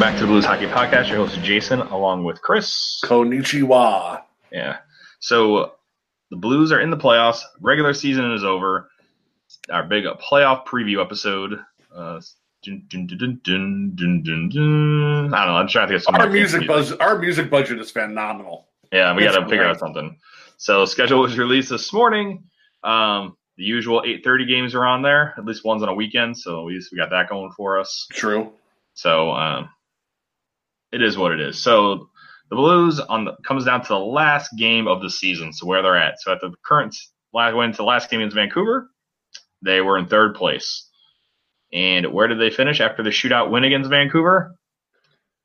Back to the Blues Hockey Podcast. Your host, Jason, along with Chris. Konnichiwa. Yeah. So the Blues are in the playoffs. Regular season is over. Our big playoff preview episode. I don't know. I'm trying to get some. Our music budget is phenomenal. Yeah, we got to figure out something. So schedule was released this morning. The usual 8:30 games are on there. At least one's on a weekend, so we got that going for us. True. So it is what it is. So the Blues comes down to the last game of the season, so where they're at. So at the current last game against Vancouver, they were in third place. And where did they finish after the shootout win against Vancouver?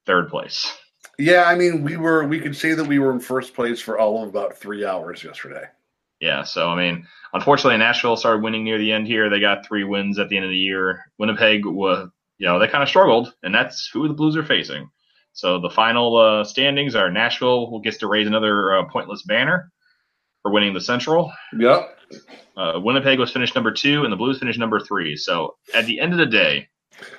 Third place. Yeah, I mean, we could say that we were in first place for all of about 3 hours yesterday. Yeah, so, I mean, unfortunately, Nashville started winning near the end here. They got 3 wins at the end of the year. Winnipeg was, you know, they kind of struggled, and that's who the Blues are facing. So the final standings are Nashville, who gets to raise another pointless banner for winning the Central. Yep. Winnipeg was finished number 2, and the Blues finished number 3. So at the end of the day,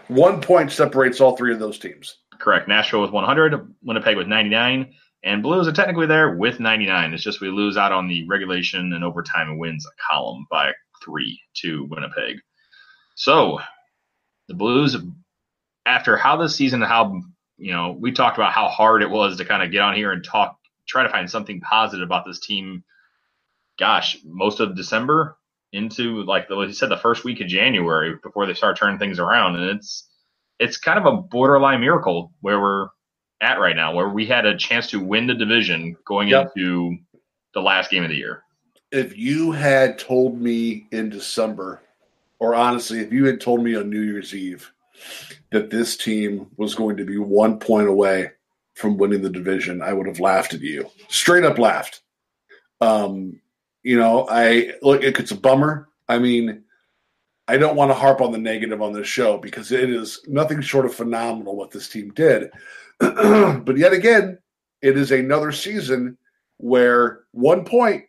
1 point separates all three of those teams. Correct. Nashville with 100, Winnipeg with 99, and Blues are technically there with 99. It's just we lose out on the regulation and overtime wins column by 3 to Winnipeg. So the Blues, after how this season, how, you know, we talked about how hard it was to kind of get on here and try to find something positive about this team. Gosh, most of December into, like you said, the first week of January before they start turning things around. And it's kind of a borderline miracle where we're at right now, where we had a chance to win the division going into the last game of the year. If you had told me in December, or honestly, if you had told me on New Year's Eve that this team was going to be 1 point away from winning the division, I would have laughed at you. Straight up laughed. It's a bummer. I mean, I don't want to harp on the negative on this show because it is nothing short of phenomenal what this team did. But yet again, it is another season where 1 point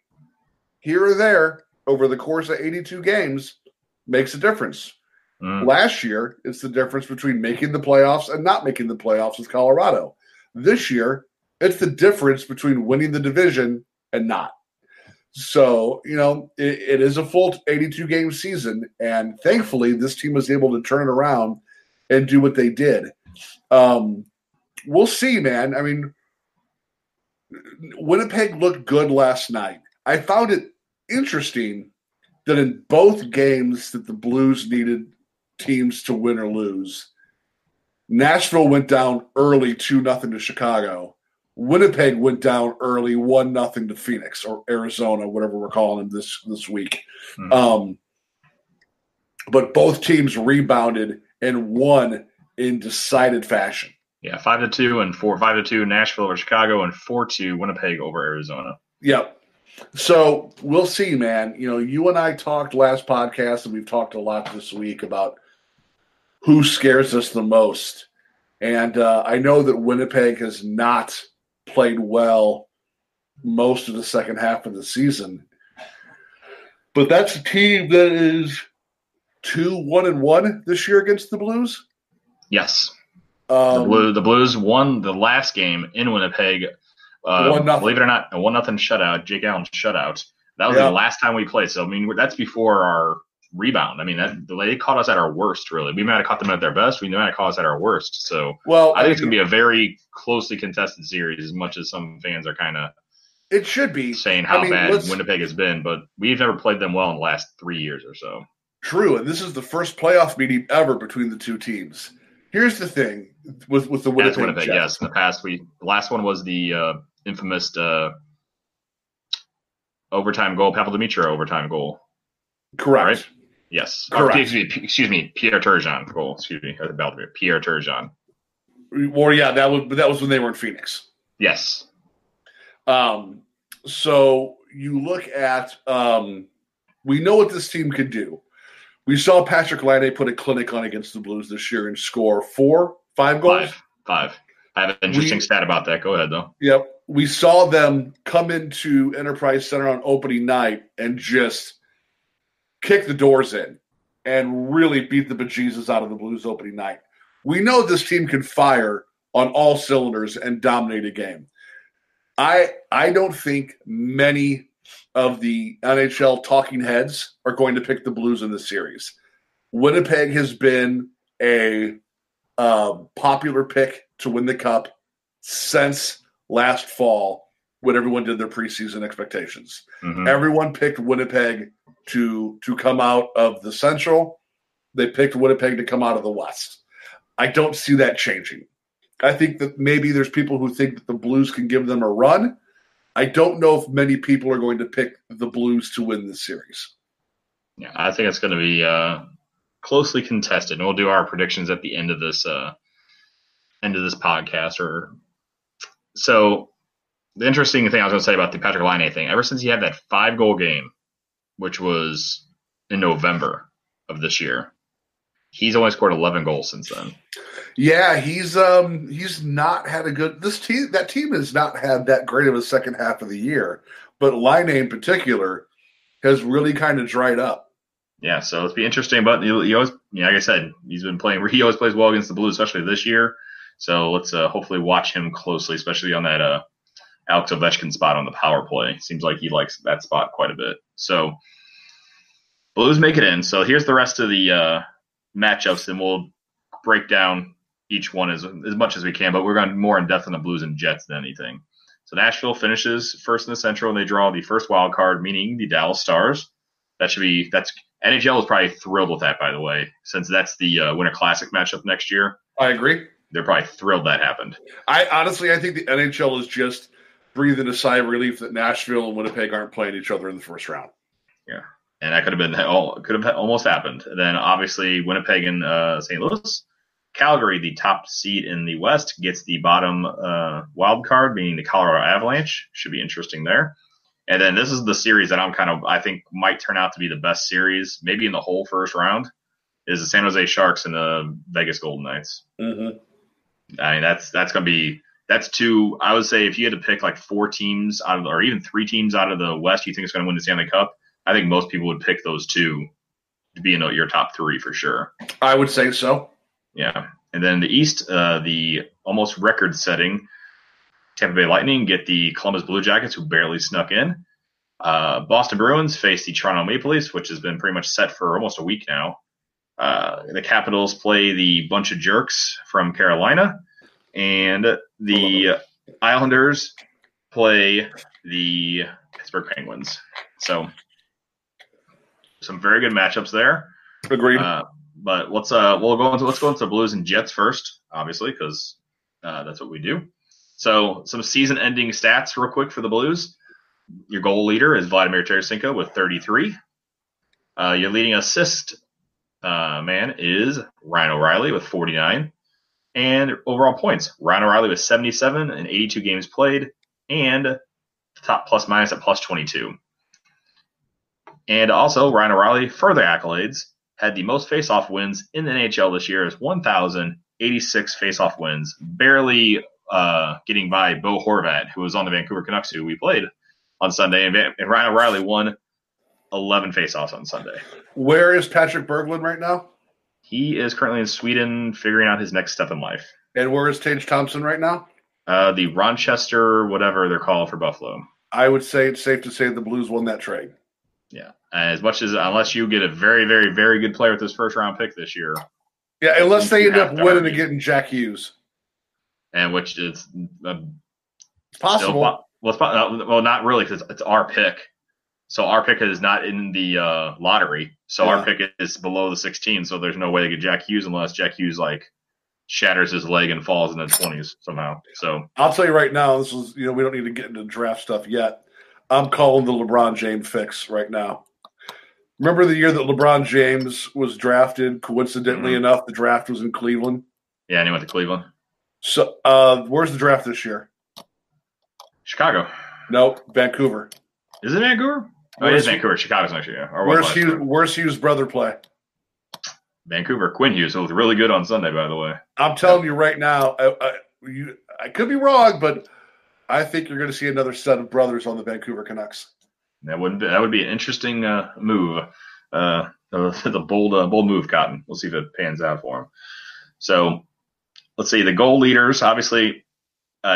here or there over the course of 82 games makes a difference. Last year, it's the difference between making the playoffs and not making the playoffs with Colorado. This year, it's the difference between winning the division and not. So, you know, it is a full 82-game season, and thankfully this team was able to turn it around and do what they did. We'll see, man. I mean, Winnipeg looked good last night. I found it interesting that in both games that the Blues needed teams to win or lose, Nashville went down early 2-0 to Chicago. Winnipeg went down early 1-0 to Phoenix or Arizona, whatever we're calling them this week. Mm-hmm. But both teams rebounded and won in decided fashion. Yeah, 5-2 and 5-2 Nashville over Chicago, and 4-2 Winnipeg over Arizona. Yep. So we'll see, man. You know, you and I talked last podcast, and we've talked a lot this week about who scares us the most. And I know that Winnipeg has not played well most of the second half of the season. But that's a team that is 2-1-1 this year against the Blues? Yes. The Blues won the last game in Winnipeg. Believe it or not, a 1-0 shutout, Jake Allen's shutout. That was the last time we played. So, I mean, that's before our rebound. I mean, they caught us at our worst, really. We might have caught them at their best. We might have caught us at our worst. So, I think it's going to be a very closely contested series, as much as some fans are kind of saying how bad Winnipeg has been. But we've never played them well in the last 3 years or so. True, and this is the first playoff meeting ever between the two teams. Here's the thing with the Winnipeg Jets. Yes, in the past, the last one was the infamous overtime goal, Pavel Dimitra overtime goal. Correct. Right? Yes. Correct. Excuse me, Pierre Turgeon goal. Excuse me, Pierre Turgeon. Or yeah, that was when they were in Phoenix. Yes. So you look at we know what this team could do. We saw Patrick Laine put a clinic on against the Blues this year and score five goals. Five. I have an interesting stat about that. Go ahead, though. Yep. We saw them come into Enterprise Center on opening night and just kick the doors in and really beat the bejesus out of the Blues opening night. We know this team can fire on all cylinders and dominate a game. I don't think many of the NHL talking heads are going to pick the Blues in the series. Winnipeg has been a popular pick to win the Cup since last fall when everyone did their preseason expectations. Mm-hmm. Everyone picked Winnipeg to come out of the Central. They picked Winnipeg to come out of the West. I don't see that changing. I think that maybe there's people who think that the Blues can give them a run. I don't know if many people are going to pick the Blues to win this series. Yeah, I think it's going to be closely contested, and we'll do our predictions at the end of this podcast. So the interesting thing I was going to say about the Patrick Laine thing, ever since he had that 5-goal game, which was in November of this year, he's only scored 11 goals since then. Yeah, he's not had a good – that team has not had that great of a second half of the year, but Laine in particular has really kind of dried up. Yeah, so it'll be interesting. But he always, like I said, he's been playing – he always plays well against the Blues, especially this year. So let's hopefully watch him closely, especially on that Alex Ovechkin spot on the power play. Seems like he likes that spot quite a bit. So Blues make it in. So here's the rest of the matchups, and we'll break down each one as much as we can, but we're going more in depth on the Blues and Jets than anything. So Nashville finishes first in the Central, and they draw the first wild card, meaning the Dallas Stars. That's NHL is probably thrilled with that, by the way, since that's the Winter Classic matchup next year. I agree. They're probably thrilled that happened. I think the NHL is just breathing a sigh of relief that Nashville and Winnipeg aren't playing each other in the first round. Yeah, and that could have almost happened. And then obviously Winnipeg and St. Louis. Calgary, the top seed in the West, gets the bottom wild card, meaning the Colorado Avalanche. Should be interesting there. And then this is the series that I think might turn out to be the best series, maybe in the whole first round, is the San Jose Sharks and the Vegas Golden Knights. Mm-hmm. I mean, that's going to be I would say if you had to pick like three teams out of the West, you think it's going to win the Stanley Cup. I think most people would pick those two to be in your top three for sure. I would say so. Yeah, and then the East, the almost record-setting Tampa Bay Lightning get the Columbus Blue Jackets, who barely snuck in. Boston Bruins face the Toronto Maple Leafs, which has been pretty much set for almost a week now. The Capitals play the bunch of jerks from Carolina, and the Islanders play the Pittsburgh Penguins. So some very good matchups there. Agreed. But let's go into Blues and Jets first, obviously, because that's what we do. So some season-ending stats real quick for the Blues. Your goal leader is Vladimir Tarasenko with 33. Your leading assist man is Ryan O'Reilly with 49. And overall points, Ryan O'Reilly with 77 and 82 games played, and the top plus-minus at plus 22. And also Ryan O'Reilly, further accolades, had the most face-off wins in the NHL this year is 1,086 face-off wins, barely getting by Bo Horvat, who was on the Vancouver Canucks, who we played on Sunday. And Ryan O'Reilly won 11 face-offs on Sunday. Where is Patrick Berglund right now? He is currently in Sweden figuring out his next step in life. And where is Tage Thompson right now? The Rochester, whatever they're called for Buffalo. I would say it's safe to say the Blues won that trade. Yeah, as much as unless you get a very, very, very good player with this first-round pick this year. Yeah, unless they end up winning and getting Jack Hughes. And which is it's possible. Not really, because it's our pick. So our pick is not in the lottery. So Our pick is below the 16, so there's no way to get Jack Hughes unless Jack Hughes, shatters his leg and falls in the 20s somehow. So I'll tell you right now, this is we don't need to get into draft stuff yet. I'm calling the LeBron James fix right now. Remember the year that LeBron James was drafted? Coincidentally enough, the draft was in Cleveland. Yeah, and he went to Cleveland. So, where's the draft this year? Chicago. Nope, Vancouver. Is it Vancouver? Oh, it is Vancouver. Chicago's next year. Yeah. Where's Hughes' brother play? Vancouver. Quinn Hughes. He looked really good on Sunday, by the way. I'm telling you right now, I could be wrong, but I think you're going to see another set of brothers on the Vancouver Canucks. That would be an interesting move. The bold move, Cotton. We'll see if it pans out for him. So let's see. The goal leaders, obviously,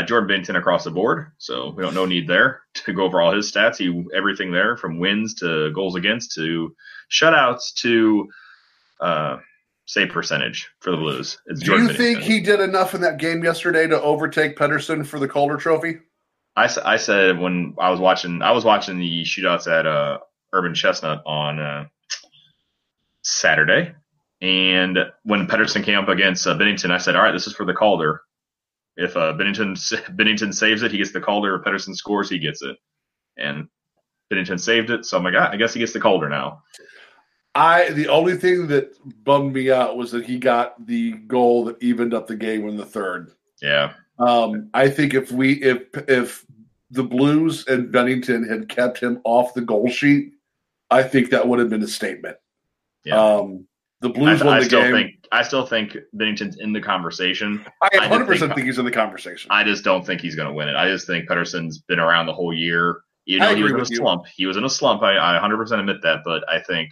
Jordan Binnington across the board. So we don't need there to go over all his stats. Everything there, from wins to goals against to shutouts to save percentage for the Blues. Do you think he did enough in that game yesterday to overtake Pettersson for the Calder Trophy? I said when I was watching the shootouts at Urban Chestnut on Saturday, and when Pettersson came up against Binnington, I said, all right, this is for the Calder. If Binnington saves it, he gets the Calder. If Pettersson scores, he gets it. And Binnington saved it, so I'm like, I guess he gets the Calder now. The only thing that bummed me out was that he got the goal that evened up the game in the third. Yeah. I think if the Blues and Binnington had kept him off the goal sheet, I think that would have been a statement. Yeah. The Blues won the game. I still think Binnington's in the conversation. I 100% think he's in the conversation. I just don't think he's going to win it. I just think Pettersson's been around the whole year. He was in a slump. I 100% admit that, but I think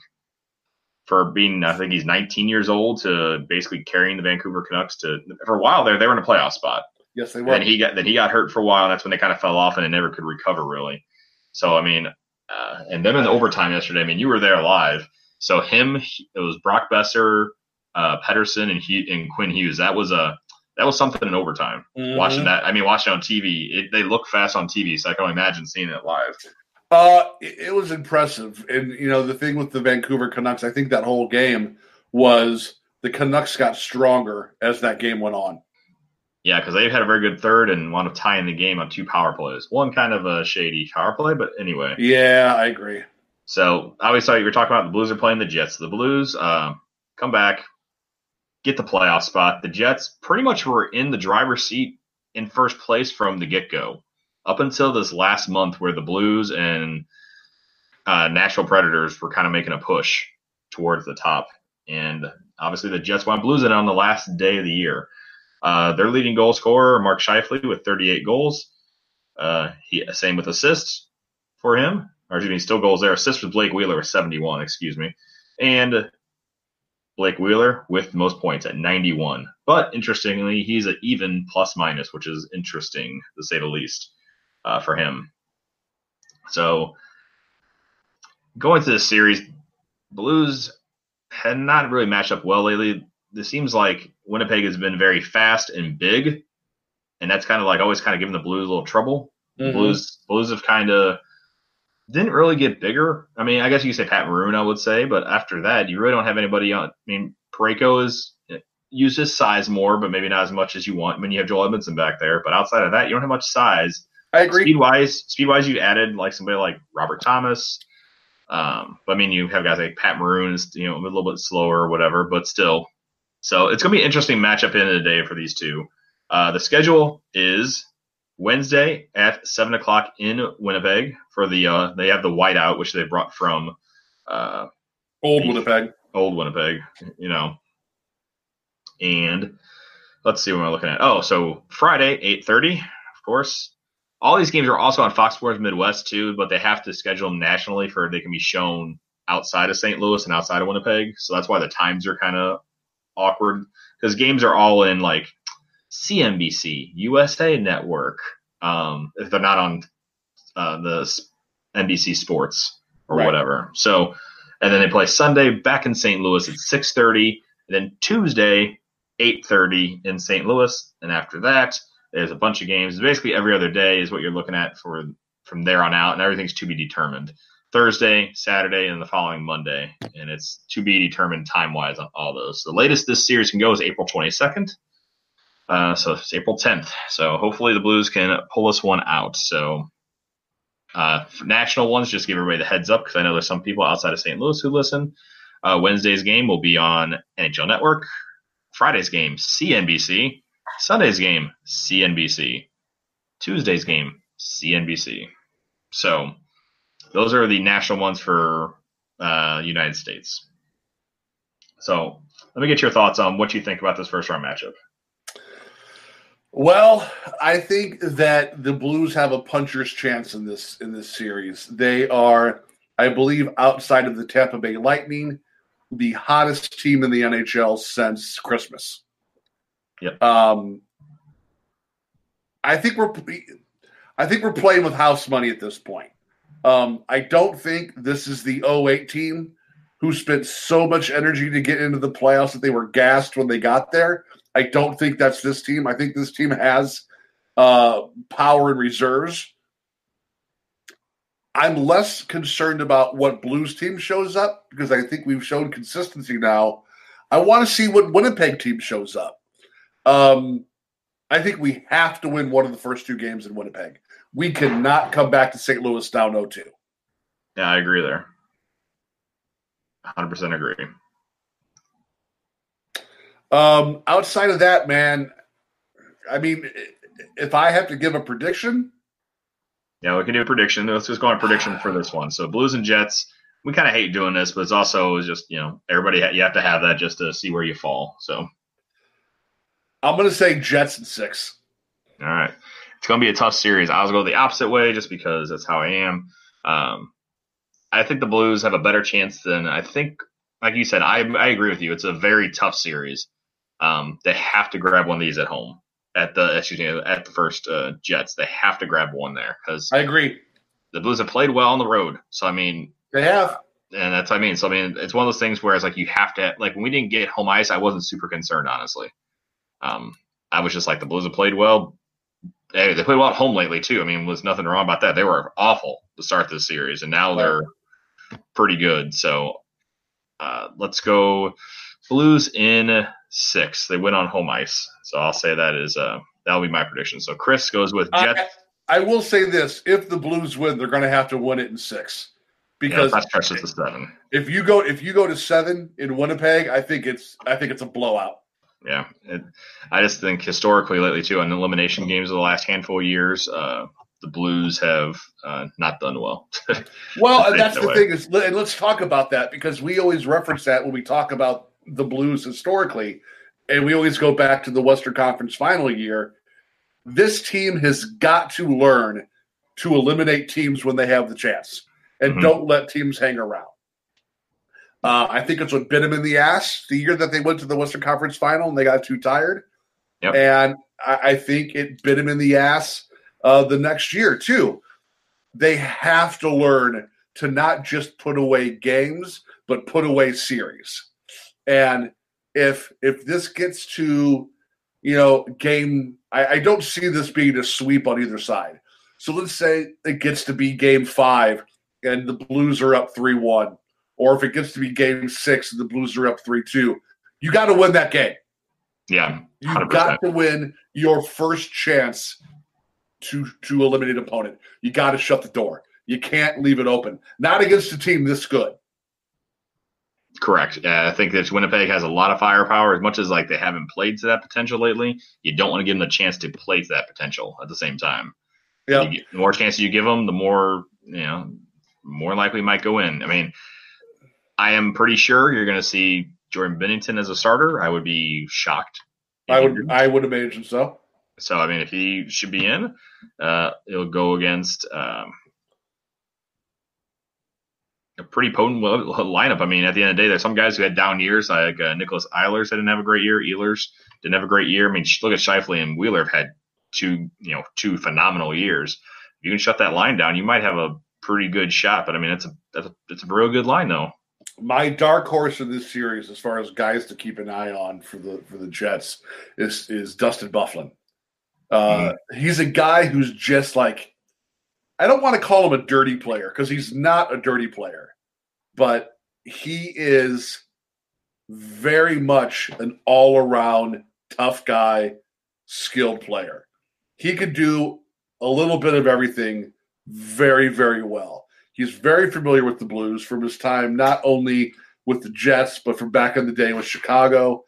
I think he's 19 years old to basically carrying the Vancouver Canucks for a while there. They were in a playoff spot. Yes, they were. And he got hurt for a while, and that's when they kind of fell off and they never could recover, really. So, I mean, and them in the overtime yesterday, I mean, you were there live. So it was Brock Boeser, Pettersson, and Quinn Hughes. That was something in overtime. Mm-hmm. Watching on TV, they look fast on TV, so I can only imagine seeing it live. It was impressive. And, you know, the thing with the Vancouver Canucks, I think that whole game was the Canucks got stronger as that game went on. Yeah, because they had a very good third and wound up tying the game on two power plays. One kind of a shady power play, but anyway. Yeah, I agree. So I always thought you were talking about the Blues are playing the Jets. The Blues come back, get the playoff spot. The Jets pretty much were in the driver's seat in first place from the get-go. Up until this last month where the Blues and Nashville Predators were kind of making a push towards the top. And obviously the Jets won Blues in on the last day of the year. Their leading goal scorer, Mark Scheifele, with 38 goals. Same with assists for him. Or excuse me, still goals there. Assists with Blake Wheeler with 71, excuse me. And Blake Wheeler with the most points at 91. But interestingly, he's at even plus minus, which is interesting to say the least. For him. So going to this series, Blues had not really matched up well lately. It seems like Winnipeg has been very fast and big, and that's kind of like always kind of giving the Blues a little trouble. Mm-hmm. Blues have kind of didn't really get bigger. I mean, I guess you could say Pat Maroon, I would say, but after that, you really don't have anybody on. I mean, Parayko is used his size more, but maybe not as much as you want. I mean, you have Joel Edmondson back there, but outside of that, you don't have much size. I agree. Speed-wise, you added like somebody like Robert Thomas. But I mean, you have guys like Pat Maroon, you know, a little bit slower or whatever, but still. So it's going to be an interesting matchup at the end of the day for these two. The schedule is Wednesday at 7:00 in Winnipeg for the. They have the whiteout, which they brought from Old Winnipeg, you know, and let's see what we're looking at. Oh, so Friday 8:30, of course. All these games are also on Fox Sports Midwest, too, but they have to schedule them nationally for they can be shown outside of St. Louis and outside of Winnipeg. So that's why the times are kind of awkward because games are all in, like, CNBC, USA Network, if they're not on the NBC Sports or right. Whatever. So, and then they play Sunday back in St. Louis at 6:30, and then Tuesday, 8:30 in St. Louis, and after that, there's a bunch of games. Basically, every other day is what you're looking at from there on out, and everything's to be determined. Thursday, Saturday, and the following Monday, and it's to be determined time-wise on all those. The latest this series can go is April 22nd, so it's April 10th. So hopefully the Blues can pull this one out. So for national ones, just give everybody the heads up because I know there's some people outside of St. Louis who listen. Wednesday's game will be on NHL Network. Friday's game, CNBC. Sunday's game, CNBC. Tuesday's game, CNBC. So those are the national ones for United States. So let me get your thoughts on what you think about this first-round matchup. Well, I think that the Blues have a puncher's chance in this series. They are, I believe, outside of the Tampa Bay Lightning, the hottest team in the NHL since Christmas. Yep. I think we're playing with house money at this point. I don't think this is the 08 team who spent so much energy to get into the playoffs that they were gassed when they got there. I don't think that's this team. I think this team has power and reserves. I'm less concerned about what Blues team shows up because I think we've shown consistency now. I want to see what Winnipeg team shows up. I think we have to win one of the first two games in Winnipeg. We cannot come back to St. Louis down 0-2. Yeah, I agree there. 100% agree. Outside of that, man, I mean, if I have to give a prediction. Yeah, we can do a prediction. Let's just go on prediction for this one. So Blues and Jets, we kind of hate doing this, but it's also just, you know, everybody, you have to have that just to see where you fall. So I'm going to say Jets in 6. All right. It's going to be a tough series. I was going to go the opposite way just because that's how I am. I think the Blues have a better chance than I think. Like you said, I agree with you. It's a very tough series. They have to grab one of these at home at the first Jets. They have to grab one there because I agree. The Blues have played well on the road, so I mean they have, and that's what I mean. So I mean it's one of those things where it's like you have to like when we didn't get home ice, I wasn't super concerned honestly. I was just like the Blues have played well. Hey, they played well at home lately too. I mean, there's nothing wrong about that. They were awful to start this series, and now they're pretty good. So. Let's go Blues in 6. They win on home ice. So I'll say that is that'll be my prediction. So Chris goes with Jets. I will say this. If the Blues win, they're going to have to win it in 6. Because to 7. If you go to 7 in Winnipeg, I think it's a blowout. Yeah. I just think historically lately, too, on elimination games of the last handful of years, the Blues have not done well. Well, that's the thing is, and let's talk about that because we always reference that when we talk about the Blues historically, and we always go back to the Western Conference final year. This team has got to learn to eliminate teams when they have the chance and don't let teams hang around. I think it's what bit them in the ass the year that they went to the Western Conference final and they got too tired. Yep. And I think it bit them in the ass the next year, too. They have to learn to not just put away games, but put away series. And if this gets to, you know, game, I don't see this being a sweep on either side. So let's say it gets to be game 5 and the Blues are up 3-1. Or if it gets to be game 6 and the Blues are up 3-2, you got to win that game. Yeah, 100%. You got to win your first chance to eliminate an opponent. You got to shut the door. You can't leave it open. Not against a team this good. Correct. I think that Winnipeg has a lot of firepower. As much as like they haven't played to that potential lately, you don't want to give them the chance to play to that potential at the same time. Yeah. The more chances you give them, the more, you know, more likely might go in. I mean, I am pretty sure you're going to see Jordan Binnington as a starter. I would be shocked. I would imagine so. So, I mean, if he should be in, it'll go against a pretty potent lineup. I mean, at the end of the day, there's some guys who had down years, like Nicholas Ehlers didn't have a great year. Ehlers didn't have a great year. I mean, look at Scheifele and Wheeler have had two phenomenal years. If you can shut that line down, you might have a pretty good shot. But, I mean, it's a real good line, though. My dark horse in this series, as far as guys to keep an eye on for the Jets, is Dustin Byfuglien. He's a guy who's just like, I don't want to call him a dirty player because he's not a dirty player, but he is very much an all-around tough guy, skilled player. He could do a little bit of everything very, very well. He's very familiar with the Blues from his time, not only with the Jets, but from back in the day with Chicago.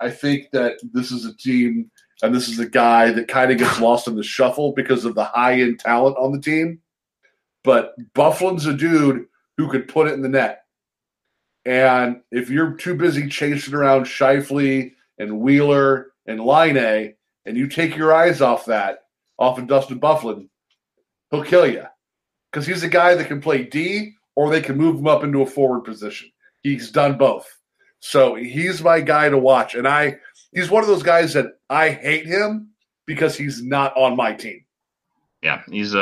I think that this is a team and this is a guy that kind of gets lost in the shuffle because of the high-end talent on the team, but Byfuglien's a dude who could put it in the net. And if you're too busy chasing around Scheifele and Wheeler and Laine, and you take your eyes off that, off of Dustin Byfuglien, he'll kill you. Because he's a guy that can play D, or they can move him up into a forward position. He's done both. So he's my guy to watch. And he's one of those guys that I hate him because he's not on my team. Yeah, he's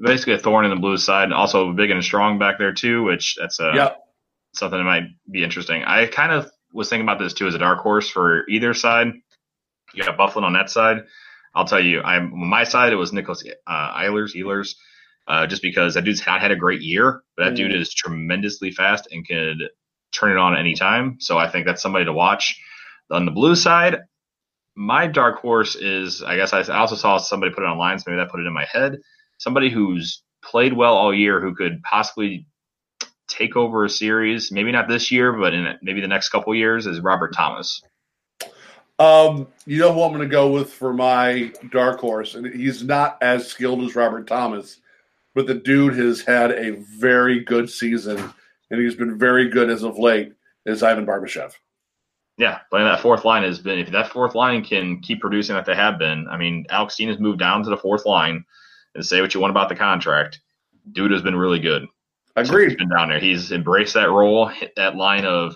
basically a thorn in the Blues side, and also big and strong back there too, which that's something that might be interesting. I kind of was thinking about this too as a dark horse for either side. You got Byfuglien on that side. I'll tell you, on my side, it was Nicholas Ehlers. Just because that dude's had a great year, but that dude is tremendously fast and could turn it on at any time. So I think that's somebody to watch. On the Blue side, my dark horse is, I guess I also saw somebody put it online, so maybe that put it in my head. Somebody who's played well all year who could possibly take over a series, maybe not this year, but in maybe the next couple years, is Robert Thomas. You know who I'm going to go with for my dark horse, and he's not as skilled as Robert Thomas, but the dude has had a very good season, and he's been very good as of late, is Ivan Barbashev. Yeah, playing that fourth line has been – if that fourth line can keep producing like they have been, I mean, Alex Steen has moved down to the fourth line, and say what you want about the contract. Dude has been really good. Agreed. He's been down there. He's embraced that role, hit that line of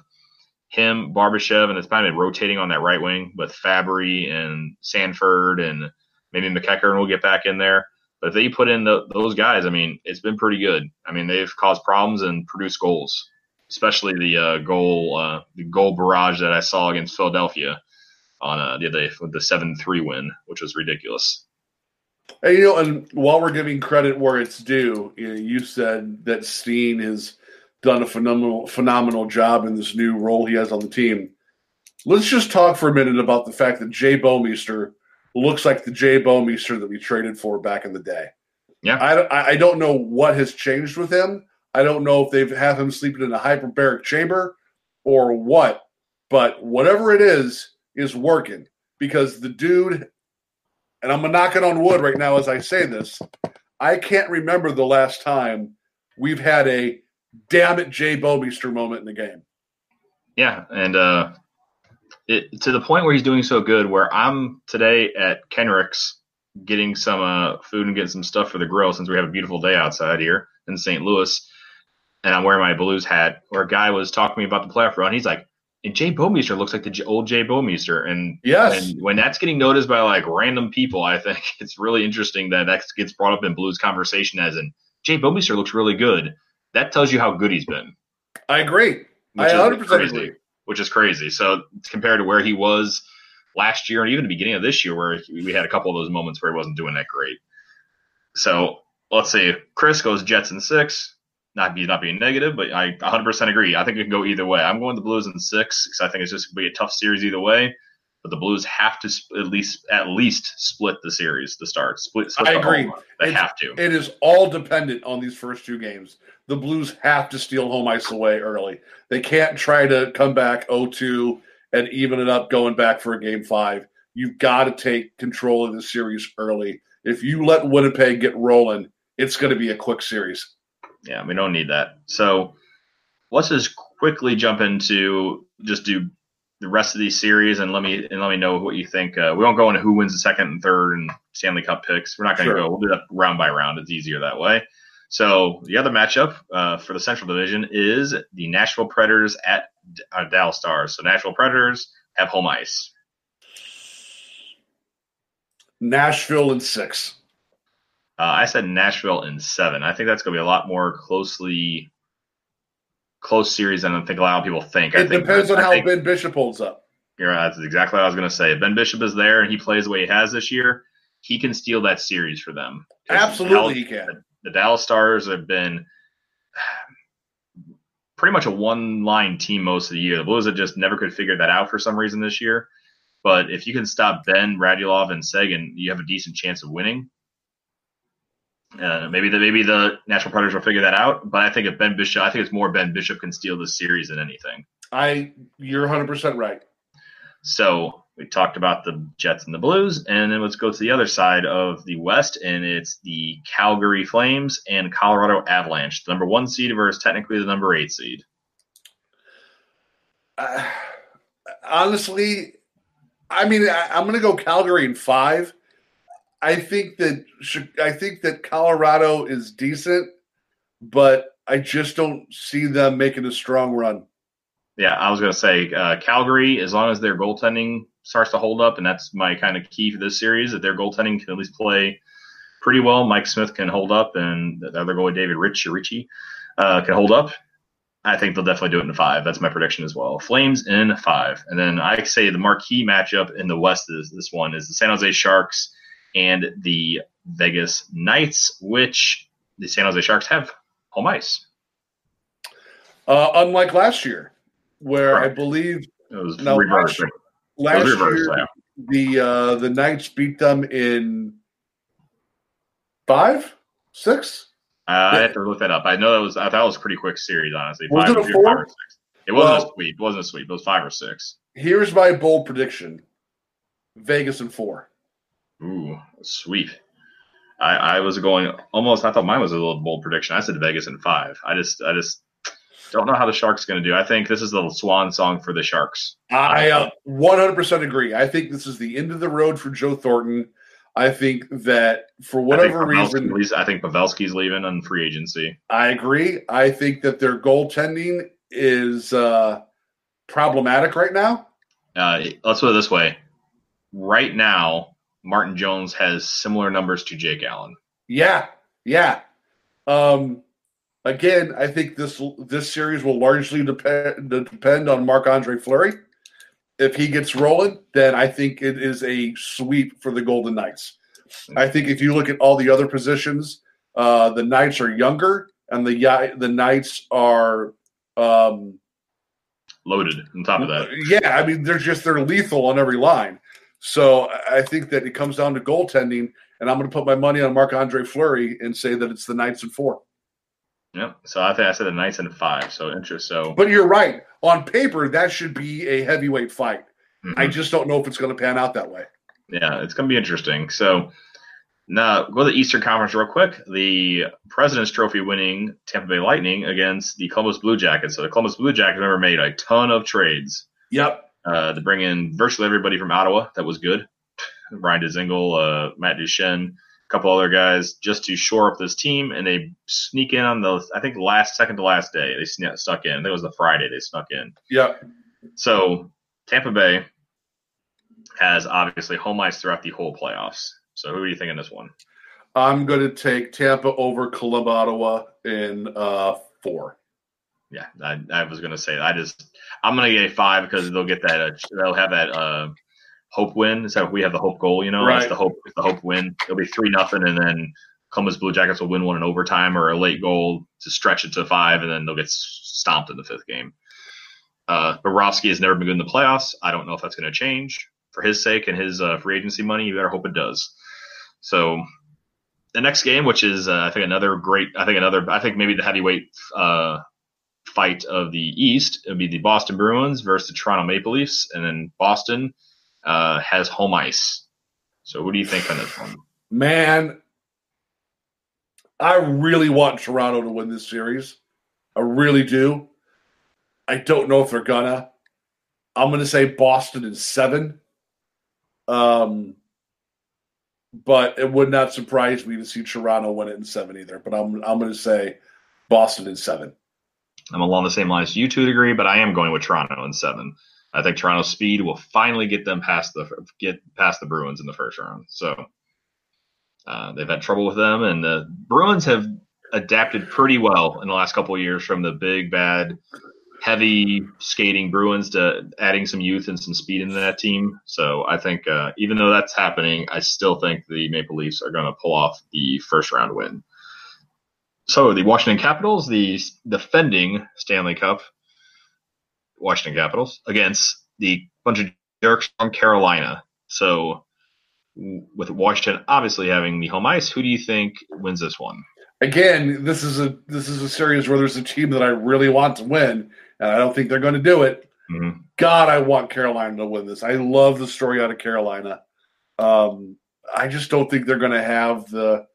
him, Barbashev, and it's kind of been rotating on that right wing with Fabry and Sanford and maybe McKecker, and we'll get back in there. But if they put in those guys, I mean, it's been pretty good. I mean, they've caused problems and produced goals, especially the goal barrage that I saw against Philadelphia on the other day with the 7-3 win, which was ridiculous. And, you know, and while we're giving credit where it's due, you know, you said that Steen has done a phenomenal job in this new role he has on the team. Let's just talk for a minute about the fact that Jay Bouwmeester looks like the Jay Bouwmeester that we traded for back in the day. Yeah, I don't know what has changed with him. I don't know if they've had him sleeping in a hyperbaric chamber or what, but whatever it is working, because the dude, and I'm knocking on wood right now as I say this, I can't remember the last time we've had a damn it Jay Bouwmeester moment in the game. Yeah, and to the point where he's doing so good, where I'm today at Kenrick's getting some food and getting some stuff for the grill since we have a beautiful day outside here in St. Louis, and I'm wearing my Blues hat, where a guy was talking to me about the playoff run. He's like, and Jay Bouwmeester looks like the old Jay Bouwmeester. And, yes. And when that's getting noticed by, like, random people, I think it's really interesting that gets brought up in Blues conversation as in, Jay Bouwmeester looks really good. That tells you how good he's been. I agree. I 100% agree. Which is crazy. So compared to where he was last year and even the beginning of this year where we had a couple of those moments where he wasn't doing that great. So let's see. Chris goes Jets in 6. Not being negative, but I 100% agree. I think it can go either way. I'm going the Blues in 6 because I think it's just going to be a tough series either way. But the Blues have to at least split the series to start. Split I agree. They have to. It is all dependent on these first two games. The Blues have to steal home ice away early. They can't try to come back 0-2 and even it up going back for a game 5. You've got to take control of the series early. If you let Winnipeg get rolling, it's going to be a quick series. Yeah, we don't need that. So let's just quickly jump into just do the rest of these series, and let me know what you think. We won't go into who wins the second and third and Stanley Cup picks. We're not going to go. We'll do that round by round. It's easier that way. So the other matchup for the Central Division is the Nashville Predators at Dallas Stars. So Nashville Predators have home ice. Nashville in 6. I said Nashville in 7. I think that's going to be a lot more close series than I think a lot of people think. It depends on how Ben Bishop holds up. Yeah, that's exactly what I was going to say. If Ben Bishop is there and he plays the way he has this year, he can steal that series for them. Absolutely, he can. The Dallas Stars have been pretty much a one-line team most of the year. The Blues have just never could figure that out for some reason this year. But if you can stop Ben, Radulov, and Seguin, you have a decent chance of winning. Maybe the Nashville Predators will figure that out, but I think it's more Ben Bishop can steal this series than anything. You're 100% right. So We talked about the Jets and the Blues, and then let's go to the other side of the West, and it's the Calgary Flames and Colorado Avalanche, the number one seed versus technically the number 8 seed. Honestly, I mean, I'm going to go Calgary in 5. I think that Colorado is decent, but I just don't see them making a strong run. Yeah, I was going to say Calgary, as long as their goaltending starts to hold up, and that's my kind of key for this series, that their goaltending can at least play pretty well. Mike Smith can hold up, and the other goalie, David Richie, can hold up. I think they'll definitely do it in 5. That's my prediction as well. Flames in 5. And then I say the marquee matchup in the West is this one is the San Jose Sharks and the Vegas Knights, which the San Jose Sharks have home ice. Unlike last year, where right. I believe it was reversed. Last year, the Knights beat them in 5, 6. I have to look that up. I thought it was a pretty quick series, honestly. Was it a 4? 5 or 6. It wasn't a sweep. It wasn't a sweep. It was 5 or 6. Here's my bold prediction: Vegas in 4. Ooh, sweep. I was going almost. I thought mine was a little bold prediction. I said Vegas in 5. I just don't know how the Sharks going to do. I think this is the swan song for the Sharks. I 100% agree. I think this is the end of the road for Joe Thornton. I think that for whatever reason, I think Pavelski's leaving on free agency. I agree. I think that their goaltending is problematic right now. Let's put it this way. Right now, Martin Jones has similar numbers to Jake Allen. Yeah. Again, I think this series will largely depend on Marc-Andre Fleury. If he gets rolling, then I think it is a sweep for the Golden Knights. I think if you look at all the other positions, the Knights are younger and the Knights are loaded on top of that. Yeah, I mean, they're lethal on every line. So I think that it comes down to goaltending, and I'm going to put my money on Marc-Andre Fleury and say that it's the Knights in 4. Yeah, so I think I said the Knights in 5. But you're right. On paper, that should be a heavyweight fight. Mm-hmm. I just don't know if it's going to pan out that way. Yeah, it's going to be interesting. So now go to the Eastern Conference real quick. The President's Trophy winning Tampa Bay Lightning against the Columbus Blue Jackets. So the Columbus Blue Jackets never made a ton of trades. Yep. To bring in virtually everybody from Ottawa. That was good. Brian DeZingle, Matt Duchene, couple other guys just to shore up this team, and they sneak in on the, I think, second to last day. They stuck in. I think it was the Friday they snuck in. Yeah. So Tampa Bay has obviously home ice throughout the whole playoffs. So who are you thinking this one? I'm going to take Tampa over Columbus, Ottawa in 4. Yeah, I was going to say I'm going to get a 5 because they'll get that. They'll have that. Hope win. So we have the hope goal, right. It's the hope win. It'll be 3-0, and then Columbus Blue Jackets will win one in overtime or a late goal to stretch it to 5, and then they'll get stomped in the 5th game. Bobrovsky has never been good in the playoffs. I don't know if that's going to change for his sake and his free agency money. You better hope it does. So the next game, which is I think maybe the heavyweight fight of the East, it'll be the Boston Bruins versus the Toronto Maple Leafs, and then Boston has home ice. So who do you think on this one? Man, I really want Toronto to win this series. I really do. I don't know if they're gonna. I'm going to say Boston in 7. But it would not surprise me to see Toronto win it in 7 either. But I'm going to say Boston in 7. I'm along the same lines. You two agree, but I am going with Toronto in 7. I think Toronto's speed will finally get them past the Bruins in the first round. So they've had trouble with them, and the Bruins have adapted pretty well in the last couple of years from the big, bad, heavy skating Bruins to adding some youth and some speed into that team. So I think even though that's happening, I still think the Maple Leafs are going to pull off the first round win. So the Washington Capitals, the defending Stanley Cup, Washington Capitals against the bunch of jerks from Carolina. So with Washington obviously having the home ice, who do you think wins this one? Again, this is a series where there's a team that I really want to win, and I don't think they're going to do it. Mm-hmm. God, I want Carolina to win this. I love the story out of Carolina. I just don't think they're going to have the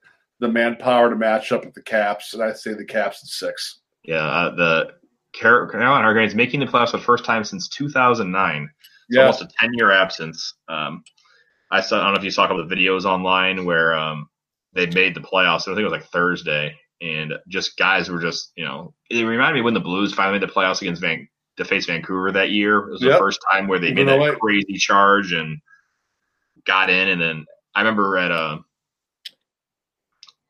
manpower to match up with the Caps, and I say the Caps in 6. Yeah, the Carolina Hurricanes making the playoffs for the first time since 2009. It's almost a 10-year absence. I don't know if you saw a couple of videos online where they made the playoffs. I think it was like Thursday, and just guys were just, you know, it reminded me when the Blues finally made the playoffs against to face Vancouver that year. It was the first time where they made that crazy charge and got in. And then I remember at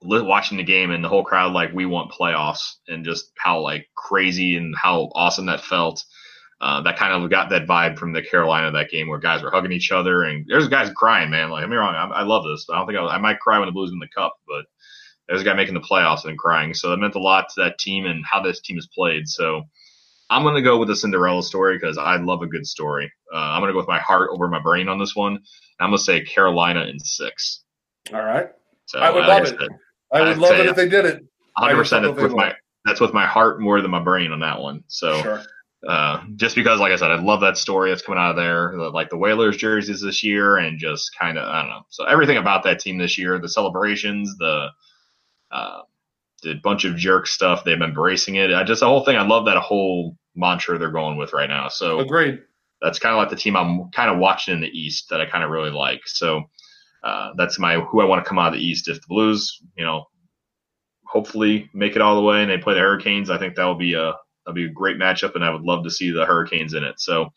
watching the game and the whole crowd like, we want playoffs, and just how like crazy and how awesome that felt. That kind of got that vibe from the Carolina that game, where guys were hugging each other and there's guys crying, man. Like, don't get me wrong, I love this. I don't think I might cry when the Blues win the cup, but there's a guy making the playoffs and crying. So that meant a lot to that team and how this team is played. So I'm going to go with the Cinderella story because I love a good story. I'm going to go with my heart over my brain on this one. I'm going to say Carolina in 6. All right. So I would love it. I would love it if they did it. 100% that's with my heart more than my brain on that one. So. Sure. Just because, like I said, I love that story that's coming out of there, like the Whalers jerseys this year, and just kind of, I don't know. So everything about that team this year, the celebrations, the bunch of jerk stuff, they've been embracing it. The whole thing. I love that whole mantra they're going with right now. So agreed. That's kind of like the team I'm kind of watching in the East that I kind of really like. So, that's who I want to come out of the East. If the Blues, you know, hopefully make it all the way and they play the Hurricanes, I think that will be that'd be a great matchup, and I would love to see the Hurricanes in it. So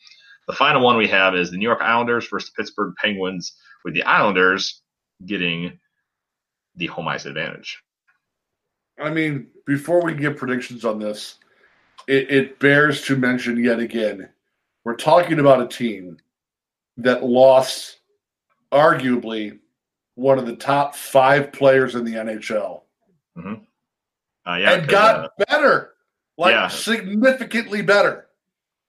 the final one we have is the New York Islanders versus the Pittsburgh Penguins, with the Islanders getting the home ice advantage. I mean, before we give predictions on this, it bears to mention yet again, we're talking about a team that lost arguably one of the top 5 players in the NHL. Mm-hmm. And got better. Like, significantly better.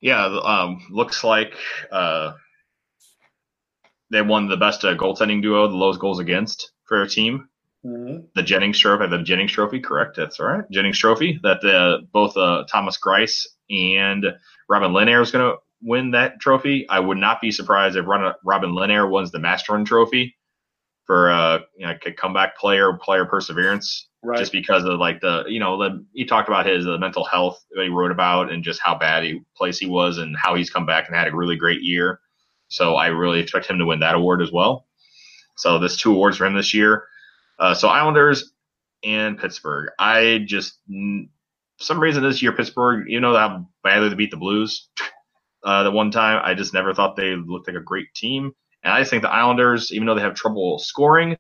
Yeah, looks like they won the best goaltending duo, the lowest goals against for a team. Mm-hmm. The Jennings Trophy, correct? That's all right. Jennings Trophy, that both Thomas Greiss and Robin Lehner is going to win that trophy. I would not be surprised if Robin Lehner wins the Masterson Trophy for comeback player perseverance. Right. Just because of he talked about his mental health that he wrote about, and just how bad he was, and how he's come back and had a really great year. So I really expect him to win that award as well. So there's 2 awards for him this year. So Islanders and Pittsburgh. I just, for some reason this year, Pittsburgh, you know how badly they beat the Blues the one time. I just never thought they looked like a great team. And I just think the Islanders, even though they have trouble scoring,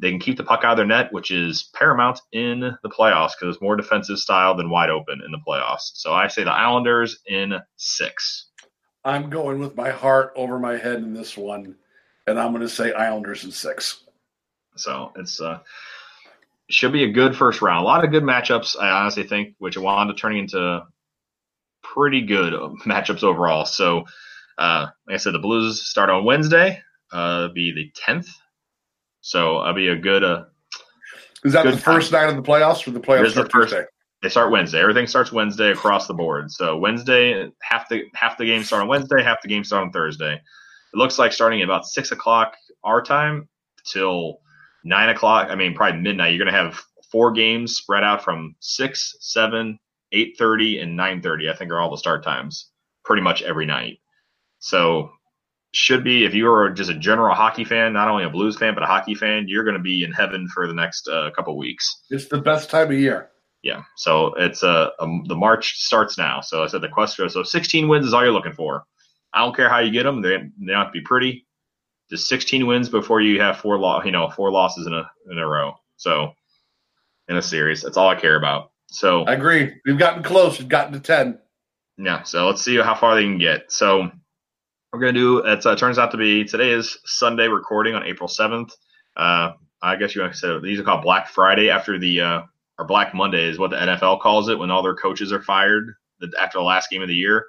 they can keep the puck out of their net, which is paramount in the playoffs because it's more defensive style than wide open in the playoffs. So I say the Islanders in 6. I'm going with my heart over my head in this one, and I'm going to say Islanders in 6. So it's should be a good first round. A lot of good matchups, I honestly think, which wound up turning into pretty good matchups overall. So like I said, the Blues start on Wednesday. It'll be the 10th. So I'll be a good. Is that good the first night of the playoffs? For the playoffs start Tuesday. They start Wednesday. Everything starts Wednesday across the board. So Wednesday, half the games start on Wednesday, half the games start on Thursday. It looks like starting at about 6:00 our time till 9:00. I mean, probably midnight. You're going to have 4 games spread out from 6, 7, 8:30, and 9:30. I think are all the start times pretty much every night. So. Should be, if you are just a general hockey fan, not only a Blues fan, but a hockey fan, you're going to be in heaven for the next couple weeks. It's the best time of year. Yeah. So it's the March starts now. So I said the quest goes. So 16 wins is all you're looking for. I don't care how you get them. They don't have to be pretty. Just 16 wins before you have 4 losses in a row. So in a series, that's all I care about. So I agree. We've gotten close. We've gotten to 10. Yeah. So let's see how far they can get. So. We're going to do, it turns out to be, today is Sunday recording on April 7th. I guess you want to say, these are called Black Friday after or Black Monday is what the NFL calls it when all their coaches are fired after the last game of the year.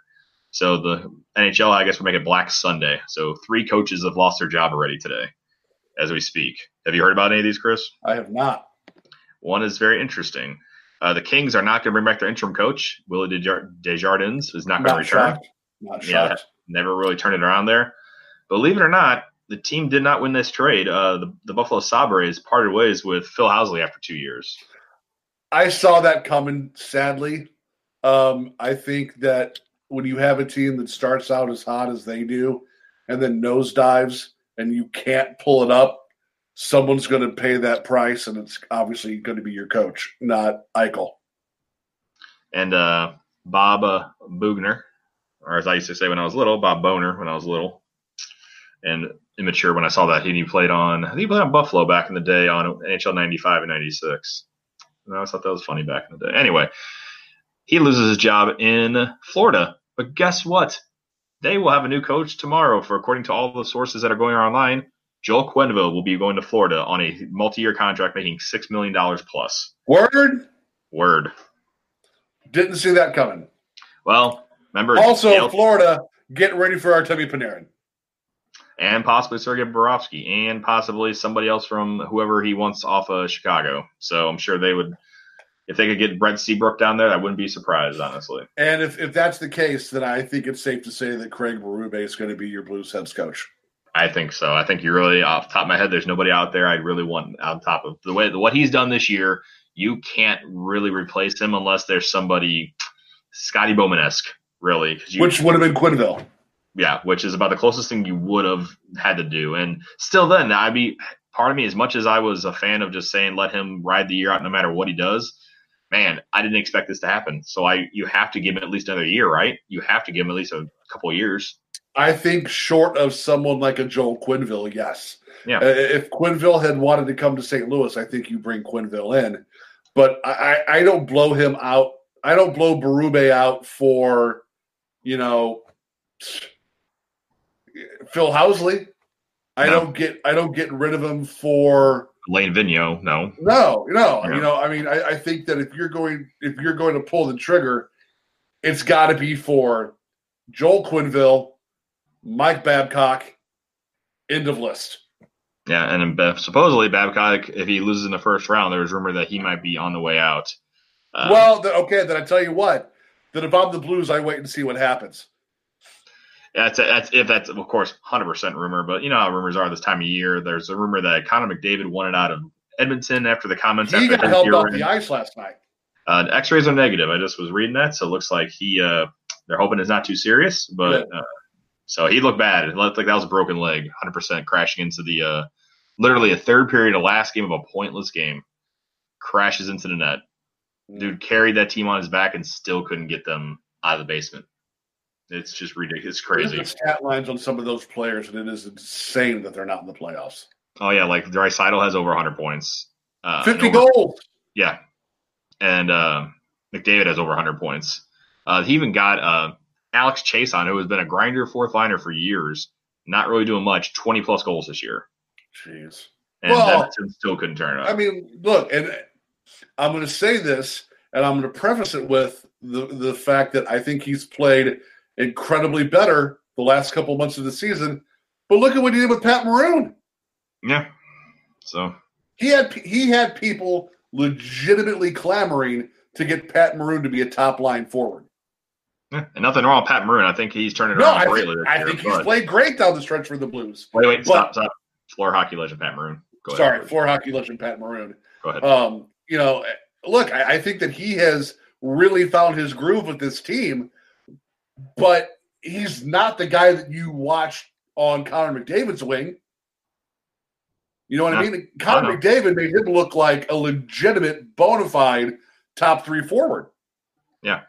So the NHL, I guess, will make it Black Sunday. So 3 coaches have lost their job already today as we speak. Have you heard about any of these, Chris? I have not. One is very interesting. The Kings are not going to bring back their interim coach. Willie Desjardins is not going to return. Never really turned it around there. Believe it or not, the team did not win this trade. The Buffalo Sabres parted ways with Phil Housley after 2 years. I saw that coming, sadly. I think that when you have a team that starts out as hot as they do and then nosedives and you can't pull it up, someone's going to pay that price, and it's obviously going to be your coach, not Eichel. And Bob Bugner, or as I used to say when I was little, Bob Boner when I was little, and immature when I saw that. He played on, I think he played on Buffalo back in the day on NHL 95 and 96. And I always thought that was funny back in the day. Anyway, he loses his job in Florida. But guess what? They will have a new coach tomorrow, for according to all the sources that are going online. Joel Quenneville will be going to Florida on a multi-year contract, making $6 million plus. Word. Didn't see that coming. Well, remember... Also, Florida, get ready for Artemi Panarin. And possibly Sergei Bobrovsky. And possibly somebody else from whoever he wants off of Chicago. So I'm sure they would... If they could get Brent Seabrook down there, I wouldn't be surprised, honestly. And if that's the case, then I think it's safe to say that Craig Berube is going to be your Blues head coach. I think so. I think you're really off the top of my head. There's nobody out there I'd really want on top of the way what he's done this year. You can't really replace him unless there's somebody Scotty Bowman-esque, really. Which would have been Quenneville. Yeah, which is about the closest thing you would have had to do. And still then, I'd be, part of me, as much as I was a fan of just saying let him ride the year out no matter what he does, man, I didn't expect this to happen. So you have to give him at least another year, right? You have to give him at least a couple of years. I think short of someone like a Joel Quenneville, yes. Yeah. If Quenneville had wanted to come to St. Louis, I think you bring Quenneville in. But I don't blow him out. I don't blow Berube out for, Phil Housley. I don't get rid of him for Lane Vigneault. No. Yeah. I think that if you're going to pull the trigger, it's got to be for Joel Quenneville, Mike Babcock, end of list. Yeah, and supposedly Babcock, if he loses in the first round, there was rumor that he might be on the way out. Then I tell you what, that if I'm the Blues, I wait and see what happens. That's of course 100% rumor, but you know how rumors are this time of year. There's a rumor that Connor McDavid wanted out of Edmonton after the comments. He got held off the ice last night. X-rays are negative. I just was reading that, so it looks like he. They're hoping it's not too serious, but. Yeah. So he looked bad. It looked like that was a broken leg, 100% crashing into the literally a third period of last game of a pointless game. Crashes into the net. Dude carried that team on his back and still couldn't get them out of the basement. It's just ridiculous. It's crazy. There's the stat lines on some of those players, and it is insane that they're not in the playoffs. Oh, yeah. Like Draisaitl has over 100 points. 50 goals. Yeah. And McDavid has over 100 points. He even got – Alex Chason, who has been a grinder fourth liner for years, not really doing much, 20 plus goals this year. Jeez. And Edmonton still couldn't turn it up. I mean, look, and I'm going to say this, and I'm going to preface it with the fact that I think he's played incredibly better the last couple months of the season. But look at what he did with Pat Maroon. Yeah. So he had people legitimately clamoring to get Pat Maroon to be a top line forward. And nothing wrong with Pat Maroon. I think he's turned it around greatly. I think he's played great down the stretch for the Blues. Wait, stop. Floor hockey legend Pat Maroon. Go ahead. Sorry, floor hockey legend Pat Maroon. Go ahead. Look, I think that he has really found his groove with this team, but he's not the guy that you watched on Connor McDavid's wing. You know what I mean? Connor McDavid made him look like a legitimate, bona fide top three forward. Yeah.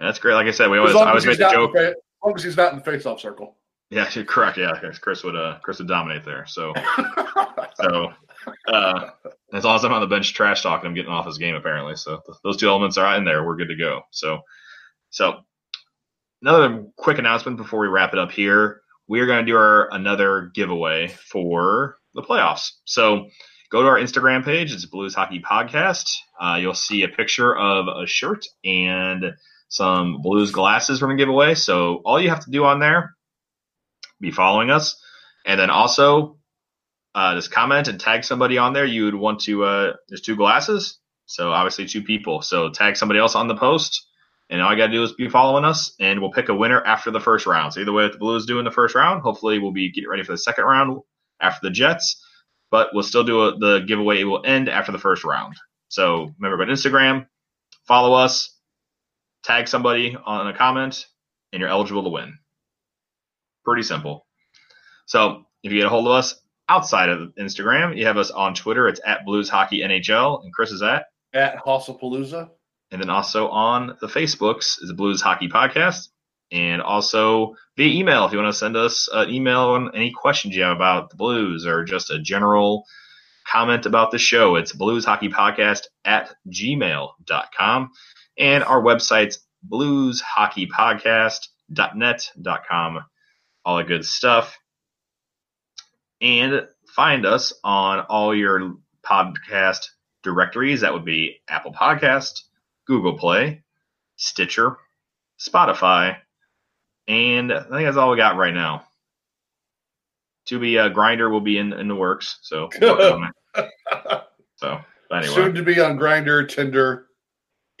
That's great. Like I said, I always make a joke. As long as he's not in the face-off circle. Yeah, you're correct. Yeah, Chris would dominate there. So, as long as I'm on the bench trash talking, I'm getting off his game apparently. So those two elements are in there. We're good to go. So another quick announcement before we wrap it up here. We are going to do another giveaway for the playoffs. So go to our Instagram page. It's Blues Hockey Podcast. You'll see a picture of a shirt and some Blues glasses we're going to give away. So all you have to do on there, be following us. And then also just comment and tag somebody on there. You would want to – there's two glasses, so obviously two people. So tag somebody else on the post And all you got to do is be following us, and we'll pick a winner after the first round. So either way, what the Blues do in the first round, hopefully we'll be getting ready for the second round after the Jets. But we'll still do the giveaway. It will end after the first round. So remember about Instagram, follow us, tag somebody on a comment, and you're eligible to win. Pretty simple. So if you get a hold of us outside of Instagram, you have us on Twitter. It's at Blues Hockey NHL, and Chris is at Hossapalooza. And then also on the Facebooks is the Blues Hockey Podcast. And also via email, if you want to send us an email on any questions you have about the Blues or just a general comment about the show, it's blueshockeypodcast@gmail.com. And our website's blueshockeypodcast.net.com. All the good stuff. And find us on all your podcast directories. That would be Apple Podcast, Google Play, Stitcher, Spotify, and I think that's all we got right now. To be a grinder will be in the works, so on that. So anyway, soon to be on Grinder, Tinder,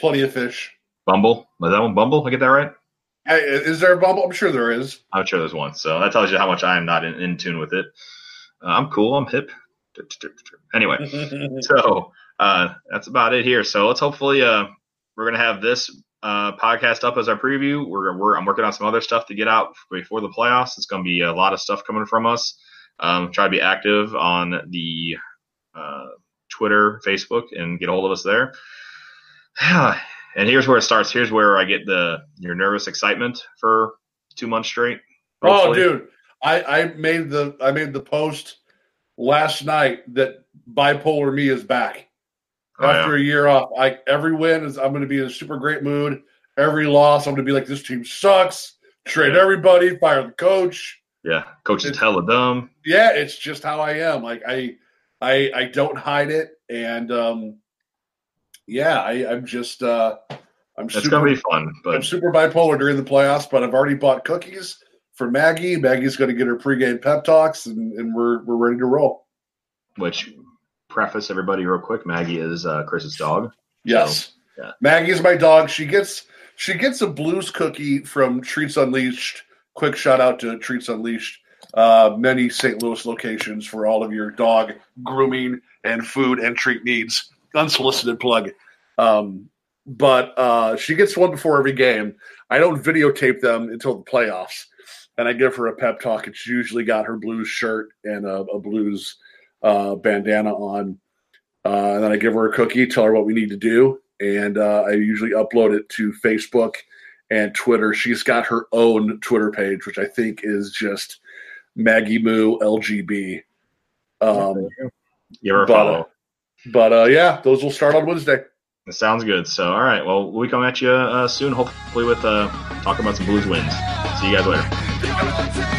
plenty of fish. Bumble, is that one Bumble? I get that right? Is there a Bumble? I'm sure there is. I'm sure there's one. So that tells you how much I am not in tune with it. I'm cool. I'm hip. Anyway, so that's about it here. So let's hopefully we're gonna have this podcast up as our preview. I'm working on some other stuff to get out before the playoffs. It's gonna be a lot of stuff coming from us. Try to be active on the Twitter, Facebook, and get a hold of us there. And here's where it starts. Here's where I get your nervous excitement for 2 months straight. Hopefully. Oh, dude, I made the post last night that bipolar me is back. After a year off, every win is I'm going to be in a super great mood. Every loss, I'm going to be like, this team sucks. Trade everybody, fire the coach. Yeah, coach is hella dumb. Yeah, it's just how I am. Like I don't hide it, and It's going to be fun. But I'm super bipolar during the playoffs, but I've already bought cookies for Maggie. Maggie's going to get her pregame pep talks, and we're ready to roll. Which. Preface everybody real quick. Maggie is Chris's dog. Yes, so, yeah. Maggie's my dog. She gets a Blues cookie from Treats Unleashed. Quick shout out to Treats Unleashed. Many St. Louis locations for all of your dog grooming and food and treat needs. Unsolicited plug. But she gets one before every game. I don't videotape them until the playoffs, and I give her a pep talk. It's usually got her Blues shirt and a Blues bandana on, and then I give her a cookie, tell her what we need to do, and I usually upload it to Facebook and Twitter. She's got her own Twitter page, which I think is just Maggie Moo LGB. Give her a follow. But those will start on Wednesday. That sounds good. So, all right. Well, we'll come at you soon, hopefully with talking about some Blues wins. See you guys later.